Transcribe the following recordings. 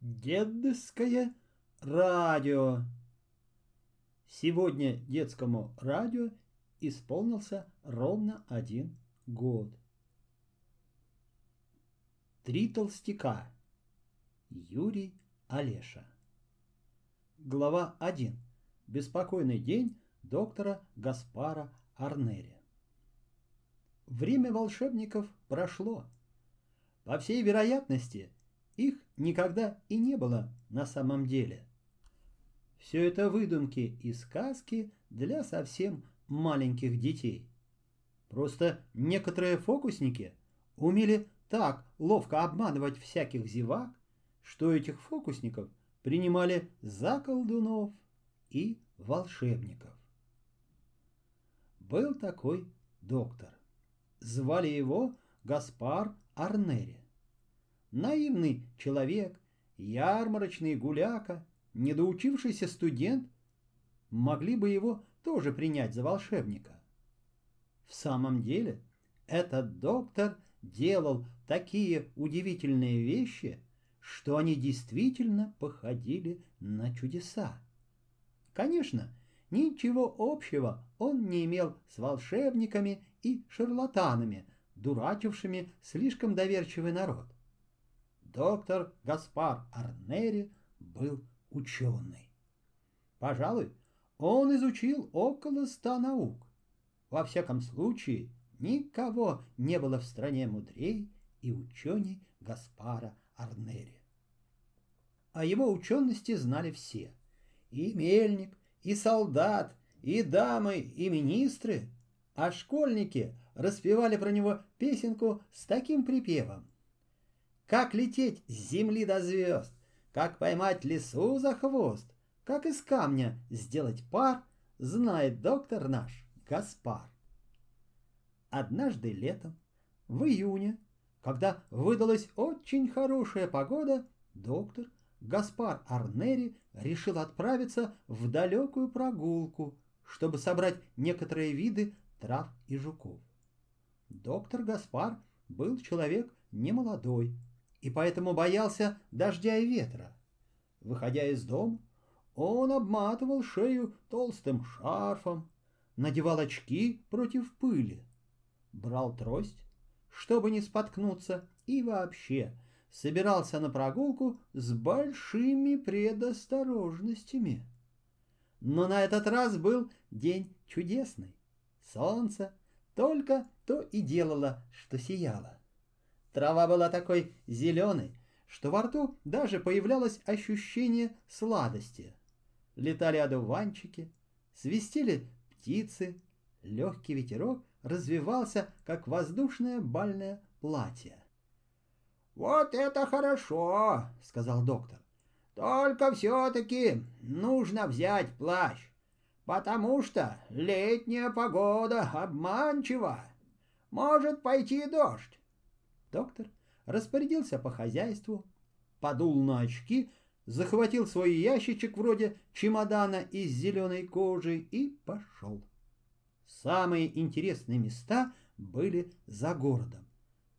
Детское радио. Сегодня детскому радио исполнился ровно 1 год. Три толстяка. Юрий Олеша. Глава 1. Беспокойный день доктора Гаспара Арнери. Время волшебников прошло. По всей вероятности, их никогда и не было на самом деле. Все это выдумки и сказки для совсем маленьких детей. Просто некоторые фокусники умели так ловко обманывать всяких зевак, что этих фокусников принимали за колдунов и волшебников. Был такой доктор. Звали его Гаспар Арнери. Наивный человек, ярмарочный гуляка, недоучившийся студент могли бы его тоже принять за волшебника. В самом деле, этот доктор делал такие удивительные вещи, что они действительно походили на чудеса. Конечно, ничего общего он не имел с волшебниками и шарлатанами, дурачившими слишком доверчивый народ. Доктор Гаспар Арнери был ученый. Пожалуй, он изучил около 100 наук. Во всяком случае, никого не было в стране мудрей и ученей Гаспара Арнери. О его учености знали все. И мельник, и солдат, и дамы, и министры. А школьники распевали про него песенку с таким припевом. Как лететь с земли до звезд, как поймать лису за хвост, как из камня сделать пар, знает доктор наш Гаспар. Однажды летом, в июне, когда выдалась очень хорошая погода, доктор Гаспар Арнери решил отправиться в далекую прогулку, чтобы собрать некоторые виды трав и жуков. Доктор Гаспар был человек немолодой, и поэтому боялся дождя и ветра. Выходя из дома, он обматывал шею толстым шарфом, надевал очки против пыли, брал трость, чтобы не споткнуться, и вообще собирался на прогулку с большими предосторожностями. Но на этот раз был день чудесный. Солнце только то и делало, что сияло. Трава была такой зеленой, что во рту даже появлялось ощущение сладости. Летали одуванчики, свистели птицы, легкий ветерок развивался, как воздушное бальное платье. «Вот это хорошо!» — сказал доктор. «Только все-таки нужно взять плащ, потому что летняя погода обманчива. Может пойти дождь». Доктор распорядился по хозяйству, подул на очки, захватил свой ящичек вроде чемодана из зеленой кожи и пошел. Самые интересные места были за городом.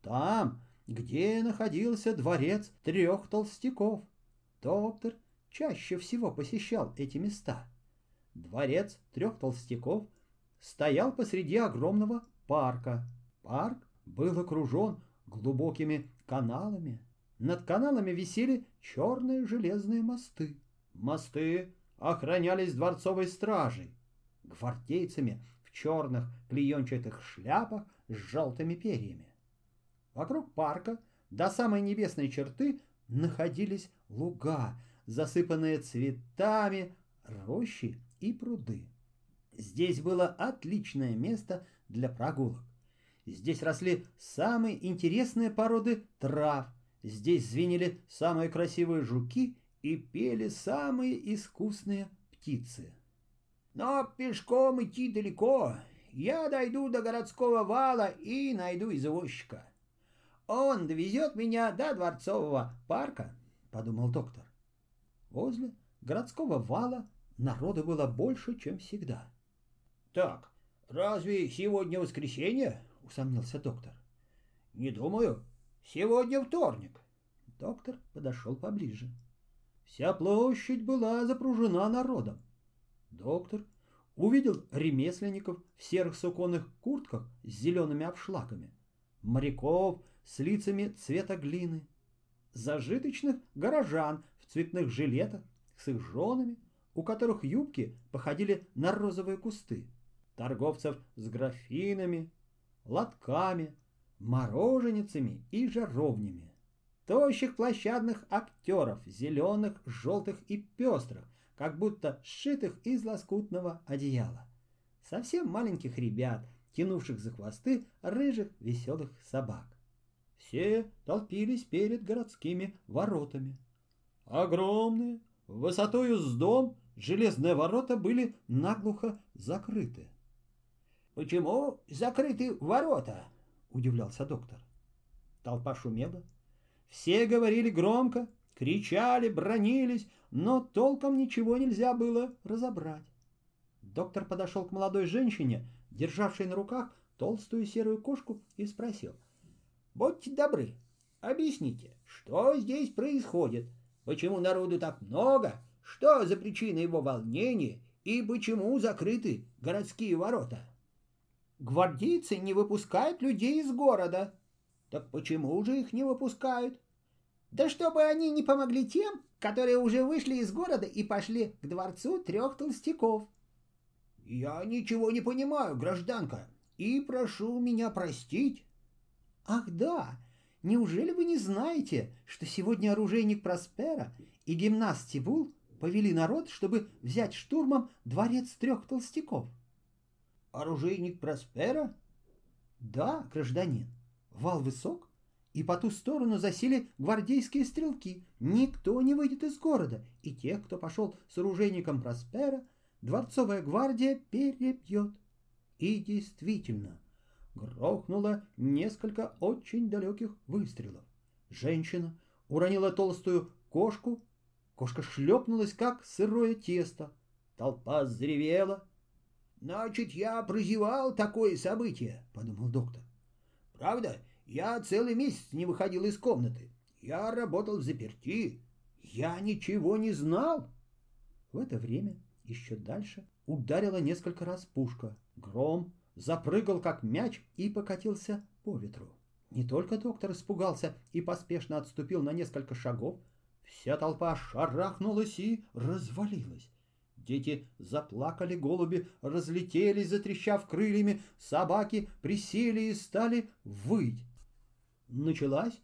Там, где находился дворец 3 толстяков, доктор чаще всего посещал эти места. Дворец 3 толстяков стоял посреди огромного парка. Парк был окружен глубокими каналами. Над каналами висели черные железные мосты. Мосты охранялись дворцовой стражей, гвардейцами в черных клеенчатых шляпах с желтыми перьями. Вокруг парка до самой небесной черты находились луга, засыпанные цветами, рощи и пруды. Здесь было отличное место для прогулок. Здесь росли самые интересные породы трав, здесь звенели самые красивые жуки и пели самые искусные птицы. «Но пешком идти далеко, я дойду до городского вала и найду извозчика. Он довезет меня до дворцового парка», — подумал доктор. Возле городского вала народу было больше, чем всегда. «Так, разве сегодня воскресенье?» — усомнился доктор. «Не думаю. Сегодня вторник». Доктор подошел поближе. Вся площадь была запружена народом. Доктор увидел ремесленников в серых суконных куртках с зелеными обшлаками, моряков с лицами цвета глины, зажиточных горожан в цветных жилетах с их женами, у которых юбки походили на розовые кусты, торговцев с графинами, лотками, мороженицами и жаровнями, тощих площадных актеров, зеленых, желтых и пестрых, как будто сшитых из лоскутного одеяла, совсем маленьких ребят, тянувших за хвосты рыжих веселых собак. Все толпились перед городскими воротами. Огромные, высотою с дом, железные ворота были наглухо закрыты. «Почему закрыты ворота?» — удивлялся доктор. Толпа шумела. Все говорили громко, кричали, бранились, но толком ничего нельзя было разобрать. Доктор подошел к молодой женщине, державшей на руках толстую серую кошку, и спросил: «Будьте добры, объясните, что здесь происходит, почему народу так много, что за причина его волнения и почему закрыты городские ворота?» «Гвардейцы не выпускают людей из города». «Так почему же их не выпускают?» «Да чтобы они не помогли тем, которые уже вышли из города и пошли к дворцу трех толстяков». «Я ничего не понимаю, гражданка, и прошу меня простить». «Ах да, неужели вы не знаете, что сегодня оружейник Просперо и гимнаст Тибул повели народ, чтобы взять штурмом дворец трех толстяков?» «Оружейник Просперо?» «Да, гражданин, вал высок, и по ту сторону засели гвардейские стрелки. Никто не выйдет из города, и тех, кто пошел с оружейником Просперо, дворцовая гвардия перебьет». И действительно, грохнуло несколько очень далеких выстрелов. Женщина уронила толстую кошку. Кошка шлепнулась, как сырое тесто. Толпа заревела. «Значит, я прозевал такое событие», — подумал доктор. «Правда, я целый месяц не выходил из комнаты. Я работал взаперти. Я ничего не знал». В это время еще дальше ударила несколько раз пушка. Гром запрыгал, как мяч, и покатился по ветру. Не только доктор испугался и поспешно отступил на несколько шагов. Вся толпа шарахнулась и развалилась. Дети заплакали, голуби разлетелись, затрещав крыльями, собаки присели и стали выть. Началась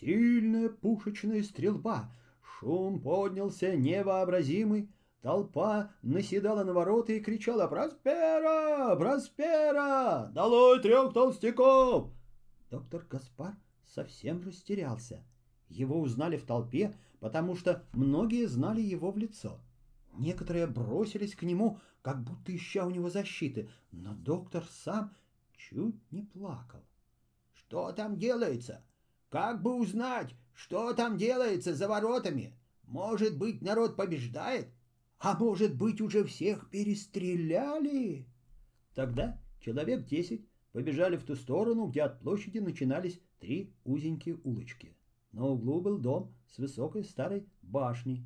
сильная пушечная стрельба. Шум поднялся невообразимый. Толпа наседала на ворота и кричала: «Просперо! Просперо! Долой трех толстяков!» Доктор Гаспар совсем растерялся. Его узнали в толпе, потому что многие знали его в лицо. Некоторые бросились к нему, как будто ища у него защиты, но доктор сам чуть не плакал. «Что там делается? Как бы узнать, что там делается за воротами? Может быть, народ побеждает? А может быть, уже всех перестреляли?» Тогда человек 10 побежали в ту сторону, где от площади начинались три узенькие улочки. На углу был дом с высокой старой башней.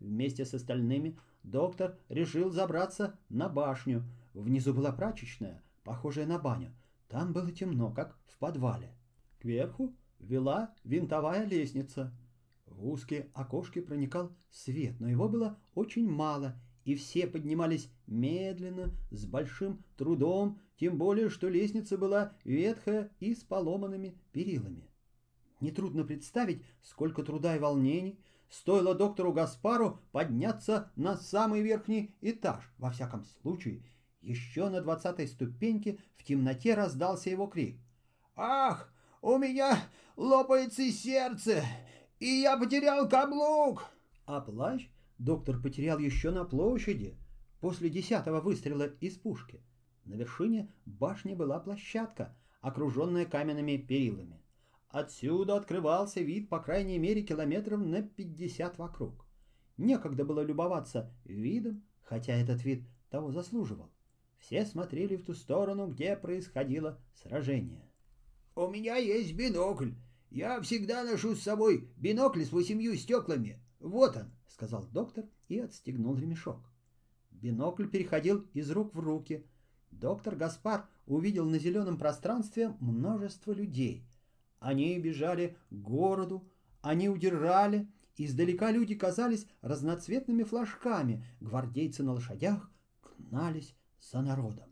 Вместе с остальными доктор решил забраться на башню. Внизу была прачечная, похожая на баню. Там было темно, как в подвале. Кверху вела винтовая лестница. В узкие окошки проникал свет, но его было очень мало, и все поднимались медленно, с большим трудом, тем более, что лестница была ветхая и с поломанными перилами. Нетрудно представить, сколько труда и волнений стоило доктору Гаспару подняться на самый верхний этаж. Во всяком случае, еще на 20-й ступеньке в темноте раздался его крик: «Ах, у меня лопается сердце! И я потерял каблук!» А плащ доктор потерял еще на площади, после 10-го выстрела из пушки. На вершине башни была площадка, окруженная каменными перилами. Отсюда открывался вид, по крайней мере, километров на 50 вокруг. Некогда было любоваться видом, хотя этот вид того заслуживал. Все смотрели в ту сторону, где происходило сражение. «У меня есть бинокль. Я всегда ношу с собой бинокли с 8 стеклами. «Вот он», — сказал доктор и отстегнул ремешок. Бинокль переходил из рук в руки. Доктор Гаспар увидел на зеленом пространстве множество людей. Они бежали к городу, они удирали. Издалека люди казались разноцветными флажками. Гвардейцы на лошадях гнались за народом.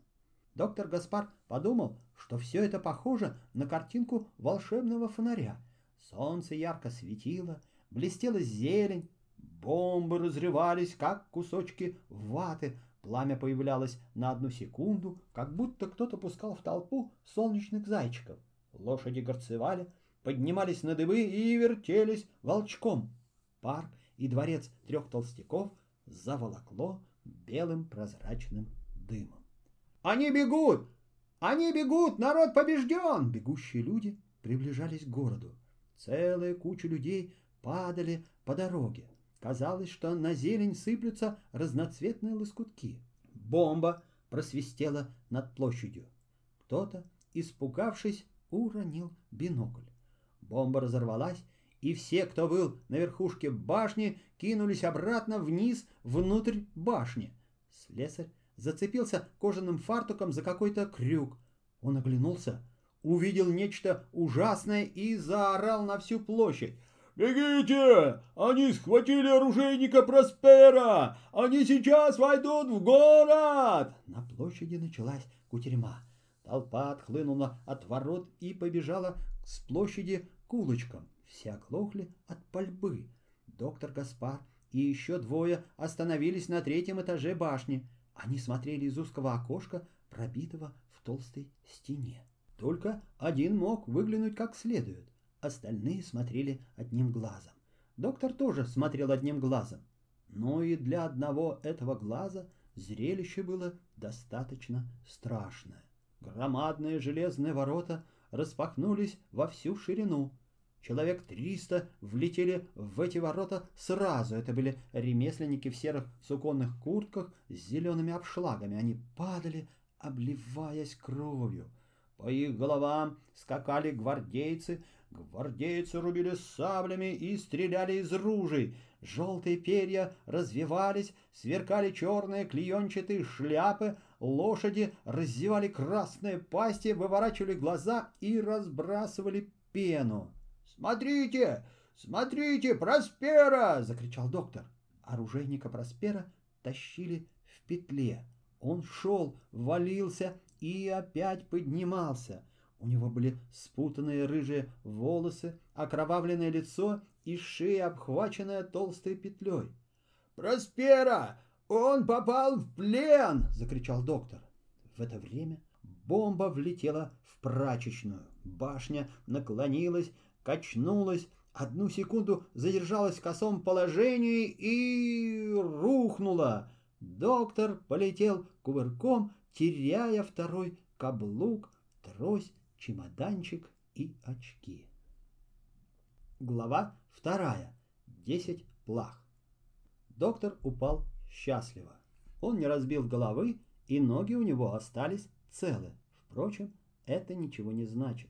Доктор Гаспар подумал, что все это похоже на картинку волшебного фонаря. Солнце ярко светило, блестела зелень, бомбы разрывались, как кусочки ваты, пламя появлялось на 1 секунду, как будто кто-то пускал в толпу солнечных зайчиков. Лошади горцевали, поднимались на дыбы и вертелись волчком. Парк и дворец 3 толстяков заволокло белым прозрачным дымом. «Они бегут! Они бегут! Народ побежден!» Бегущие люди приближались к городу. Целая куча людей падали по дороге. Казалось, что на зелень сыплются разноцветные лоскутки. Бомба просвистела над площадью. Кто-то, испугавшись, уронил бинокль. Бомба разорвалась, и все, кто был на верхушке башни, кинулись обратно вниз, внутрь башни. Слесарь зацепился кожаным фартуком за какой-то крюк. Он оглянулся, увидел нечто ужасное и заорал на всю площадь. «Бегите! Они схватили оружейника Просперо! Они сейчас войдут в город!» На площади началась кутерьма. Толпа отхлынула от ворот и побежала с площади к улочкам. Все оглохли от пальбы. Доктор Гаспар и еще двое остановились на 3-м этаже башни. Они смотрели из узкого окошка, пробитого в толстой стене. Только один мог выглянуть как следует. Остальные смотрели одним глазом. Доктор тоже смотрел одним глазом. Но и для одного этого глаза зрелище было достаточно страшное. Громадные железные ворота распахнулись во всю ширину. Человек 300 влетели в эти ворота сразу. Это были ремесленники в серых суконных куртках с зелеными обшлагами. Они падали, обливаясь кровью. По их головам скакали гвардейцы. Гвардейцы рубили саблями и стреляли из ружей. Желтые перья развивались, сверкали черные клеенчатые шляпы. Лошади раззевали красные пасти, выворачивали глаза и разбрасывали пену. «Смотрите! Смотрите! Просперо!» — закричал доктор. Оружейника Просперо тащили в петле. Он шел, валился и опять поднимался. У него были спутанные рыжие волосы, окровавленное лицо и шея, обхваченная толстой петлей. «Просперо! Он попал в плен!» — закричал доктор. В это время бомба влетела в прачечную. Башня наклонилась, качнулась, 1 секунду задержалась в косом положении и рухнула. Доктор полетел кувырком, теряя 2-й каблук, трость, чемоданчик и очки. Глава 2. 10 плах. Доктор упал счастливо. Он не разбил головы, и ноги у него остались целы. Впрочем, это ничего не значит.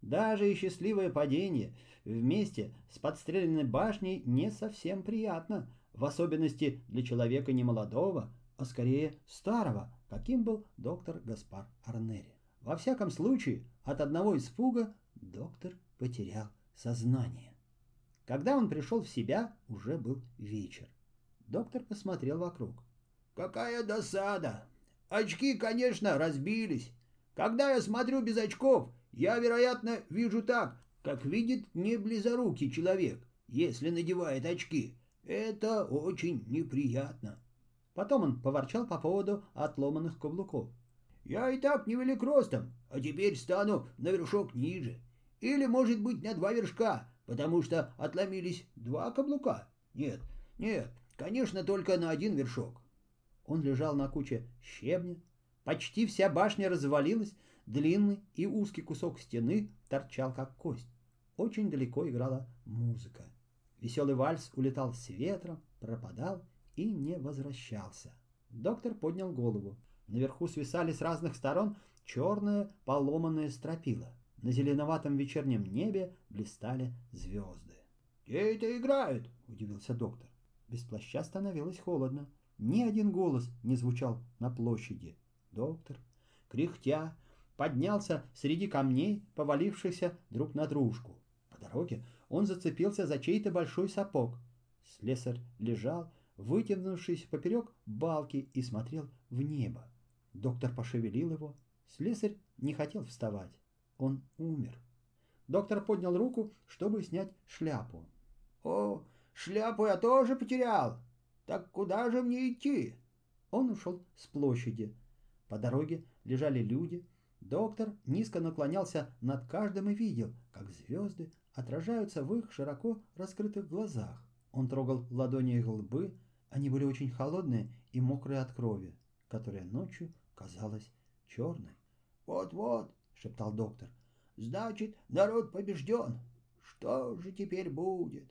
Даже и счастливое падение вместе с подстреленной башней не совсем приятно, в особенности для человека не молодого, а скорее старого, каким был доктор Гаспар Арнери. Во всяком случае, от одного испуга доктор потерял сознание. Когда он пришел в себя, уже был вечер. Доктор посмотрел вокруг. «Какая досада! Очки, конечно, разбились. Когда я смотрю без очков, я, вероятно, вижу так, как видит неблизорукий человек, если надевает очки. Это очень неприятно». Потом он поворчал по поводу отломанных каблуков. «Я и так невелик ростом, а теперь стану на вершок ниже. Или, может быть, на 2 вершка, потому что отломились 2 каблука. Нет, конечно, только на 1 вершок». Он лежал на куче щебня. Почти вся башня развалилась. Длинный и узкий кусок стены торчал, как кость. Очень далеко играла музыка. Веселый вальс улетал с ветром, пропадал и не возвращался. Доктор поднял голову. Наверху свисали с разных сторон черные поломанные стропила. На зеленоватом вечернем небе блистали звезды. «Где это играют? — удивился доктор. Без плаща становилось холодно. Ни один голос не звучал на площади. Доктор, кряхтя, поднялся среди камней, повалившихся друг на дружку. По дороге он зацепился за чей-то большой сапог. Слесарь лежал, вытянувшись поперек балки, и смотрел в небо. Доктор пошевелил его. Слесарь не хотел вставать. Он умер. Доктор поднял руку, чтобы снять шляпу. «О, шляпу я тоже потерял! Так куда же мне идти?» Он ушел с площади. По дороге лежали люди. Доктор низко наклонялся над каждым и видел, как звезды отражаются в их широко раскрытых глазах. Он трогал ладони их лбы. Они были очень холодные и мокрые от крови, которая ночью казалась черной. «Вот-вот», — шептал доктор, — «значит, народ побежден. Что же теперь будет?»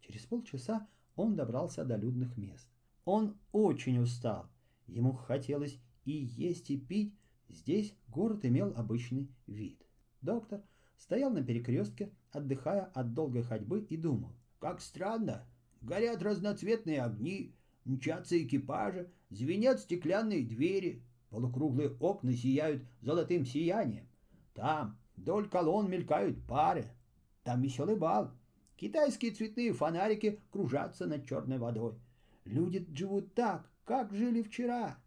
Через полчаса он добрался до людных мест. Он очень устал. Ему хотелось и есть, и пить. Здесь город имел обычный вид. Доктор стоял на перекрестке, отдыхая от долгой ходьбы, и думал. «Как странно! Горят разноцветные огни, мчатся экипажи, звенят стеклянные двери, полукруглые окна сияют золотым сиянием. Там вдоль колонн мелькают пары, там веселый бал. Китайские цветные фонарики кружатся над черной водой. Люди живут так, как жили вчера.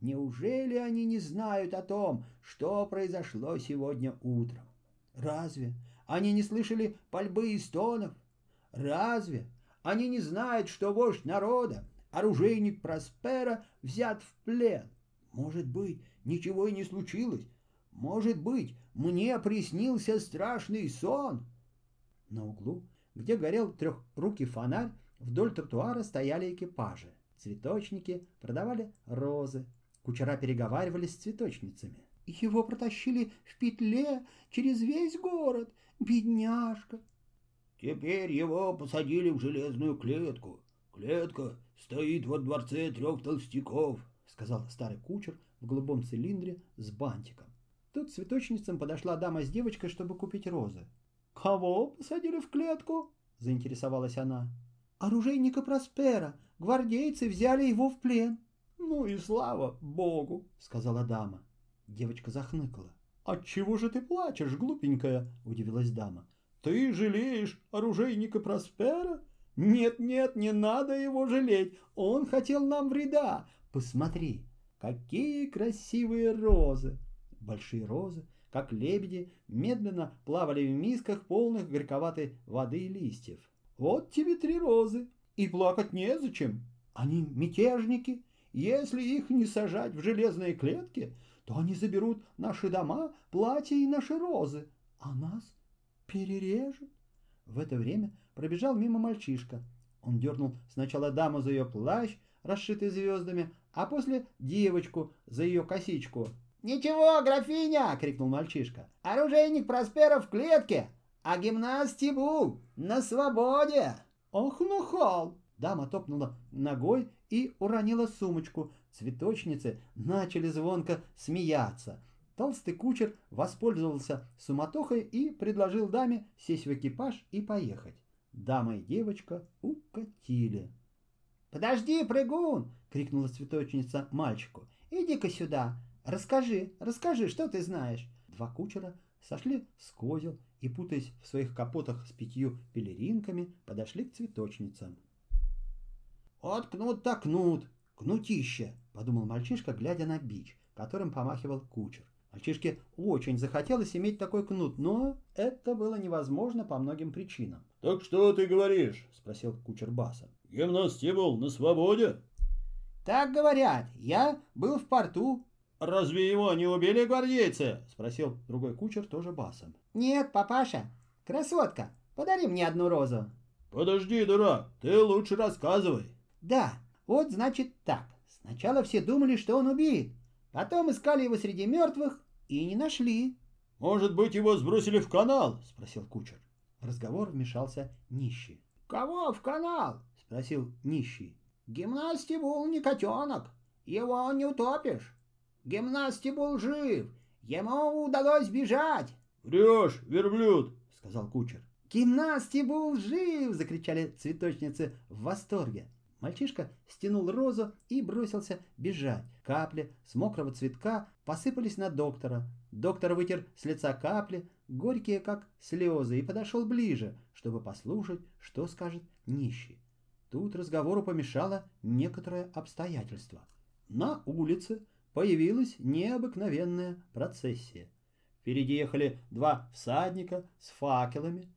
Неужели они не знают о том, что произошло сегодня утром? Разве они не слышали пальбы и стонов? Разве они не знают, что вождь народа, оружейник Просперо, взят в плен? Может быть, ничего и не случилось? Может быть, мне приснился страшный сон?» На углу, где горел трехрукий фонарь, вдоль тротуара стояли экипажи. Цветочники продавали розы. Кучера переговаривались с цветочницами. «Его протащили в петле через весь город, бедняжка!» «Теперь его посадили в железную клетку. Клетка стоит во дворце трех толстяков», — сказал старый кучер в голубом цилиндре с бантиком. Тут цветочницам подошла дама с девочкой, чтобы купить розы. «Кого посадили в клетку?» — заинтересовалась она. «Оружейника Просперо. Гвардейцы взяли его в плен». «Ну и слава богу», — сказала дама. Девочка захныкала. «Отчего же ты плачешь, глупенькая?» — удивилась дама. «Ты жалеешь оружейника Просперо? Нет-нет, не надо его жалеть. Он хотел нам вреда. Посмотри, какие красивые розы!» Большие розы, как лебеди, медленно плавали в мисках, полных горьковатой воды и листьев. «Вот тебе 3 розы, и плакать незачем. Они мятежники. Если их не сажать в железные клетки, то они заберут наши дома, платья и наши розы, а нас перережут». В это время пробежал мимо мальчишка. Он дернул сначала даму за ее плащ, расшитый звездами, а после девочку за ее косичку. «Ничего, графиня!» — крикнул мальчишка. «Оружейник Просперо в клетке, а гимнаст Тибул на свободе!» «Ох, нахал!» Дама топнула ногой и уронила сумочку. Цветочницы начали звонко смеяться. Толстый кучер воспользовался суматохой и предложил даме сесть в экипаж и поехать. Дама и девочка укатили. «Подожди, прыгун!» — крикнула цветочница мальчику. «Иди-ка сюда! Расскажи, что ты знаешь!» 2 кучера сошли с козел и, путаясь в своих капотах с 5 пелеринками, подошли к цветочницам. «Вот кнут так кнут! Кнутище!» — подумал мальчишка, глядя на бич, которым помахивал кучер. Мальчишке очень захотелось иметь такой кнут, но это было невозможно по многим причинам. «Так что ты говоришь?» — спросил кучер басом. «Гимнаст Тибул на свободе?» «Так говорят. Я был в порту». «Разве его не убили гвардейцы?» — спросил другой кучер тоже басом. «Нет, папаша. Красотка, подари мне 1 розу». «Подожди, дурак, ты лучше рассказывай». «Да, вот значит так. Сначала все думали, что он убит. Потом искали его среди мертвых и не нашли». «Может быть, его сбросили в канал?» — спросил кучер. В разговор вмешался нищий. «Кого в канал?» — спросил нищий. «Гимнаст Тибул не котенок. Его не утопишь. Гимнаст Тибул жив. Ему удалось бежать». «Врешь, верблюд!» — сказал кучер. «Гимнасти был жив!» — закричали цветочницы в восторге. Мальчишка стянул розу и бросился бежать. Капли с мокрого цветка посыпались на доктора. Доктор вытер с лица капли, горькие как слезы, и подошел ближе, чтобы послушать, что скажет нищий. Тут разговору помешало некоторое обстоятельство. На улице появилась необыкновенная процессия. Впереди ехали два всадника с факелами.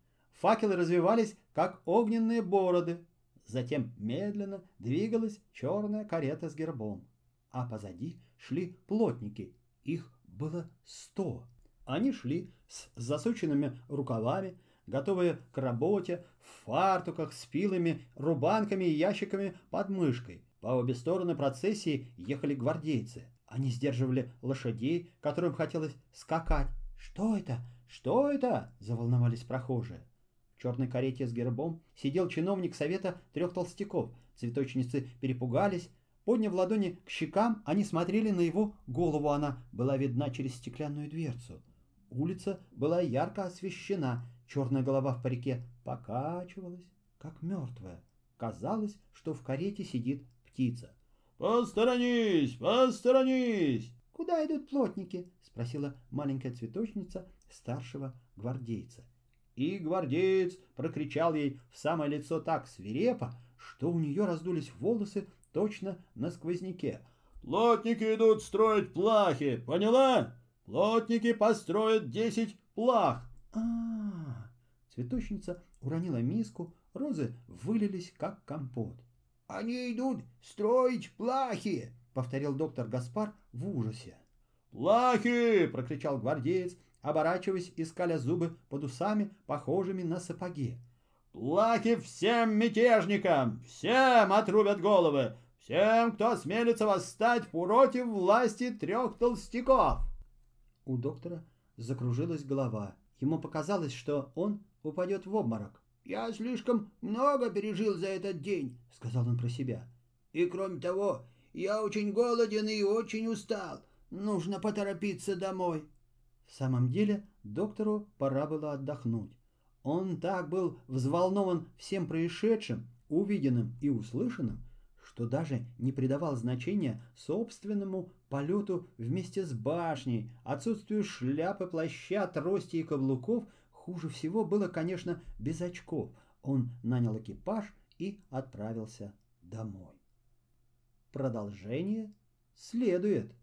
Факелы развивались, как огненные бороды. Затем медленно двигалась черная карета с гербом. А позади шли плотники. Их было 100. Они шли с засученными рукавами, готовые к работе, в фартуках, с пилами, рубанками и ящиками под мышкой. По обе стороны процессии ехали гвардейцы. Они сдерживали лошадей, которым хотелось скакать. «Что это? Что это?» – заволновались прохожие. В черной карете с гербом сидел чиновник совета 3 толстяков. Цветочницы перепугались. Подняв ладони к щекам, они смотрели на его голову. Она была видна через стеклянную дверцу. Улица была ярко освещена. Черная голова в парике покачивалась, как мертвая. Казалось, что в карете сидит птица. «Посторонись! Посторонись!» «Куда идут плотники?» — спросила маленькая цветочница старшего гвардейца. И гвардеец прокричал ей в самое лицо так свирепо, что у нее раздулись волосы точно на сквозняке. «Плотники идут строить плахи, поняла? Плотники построят 10 плах!» «А-а-а!» Цветочница уронила миску, розы вылились, как компот. «Они идут строить плахи!» — повторил доктор Гаспар в ужасе. «Плахи!» — прокричал гвардеец, оборачиваясь и скаля зубы под усами, похожими на сапоги. «Плахи всем мятежникам! Всем отрубят головы! Всем, кто осмелится восстать против власти 3 толстяков!» У доктора закружилась голова. Ему показалось, что он упадет в обморок. «Я слишком много пережил за этот день», — сказал он про себя. «И кроме того, я очень голоден и очень устал. Нужно поторопиться домой». В самом деле доктору пора было отдохнуть. Он так был взволнован всем происшедшим, увиденным и услышанным, что даже не придавал значения собственному полету вместе с башней, отсутствию шляпы, плаща, трости и каблуков. Хуже всего было, конечно, без очков. Он нанял экипаж и отправился домой. Продолжение следует.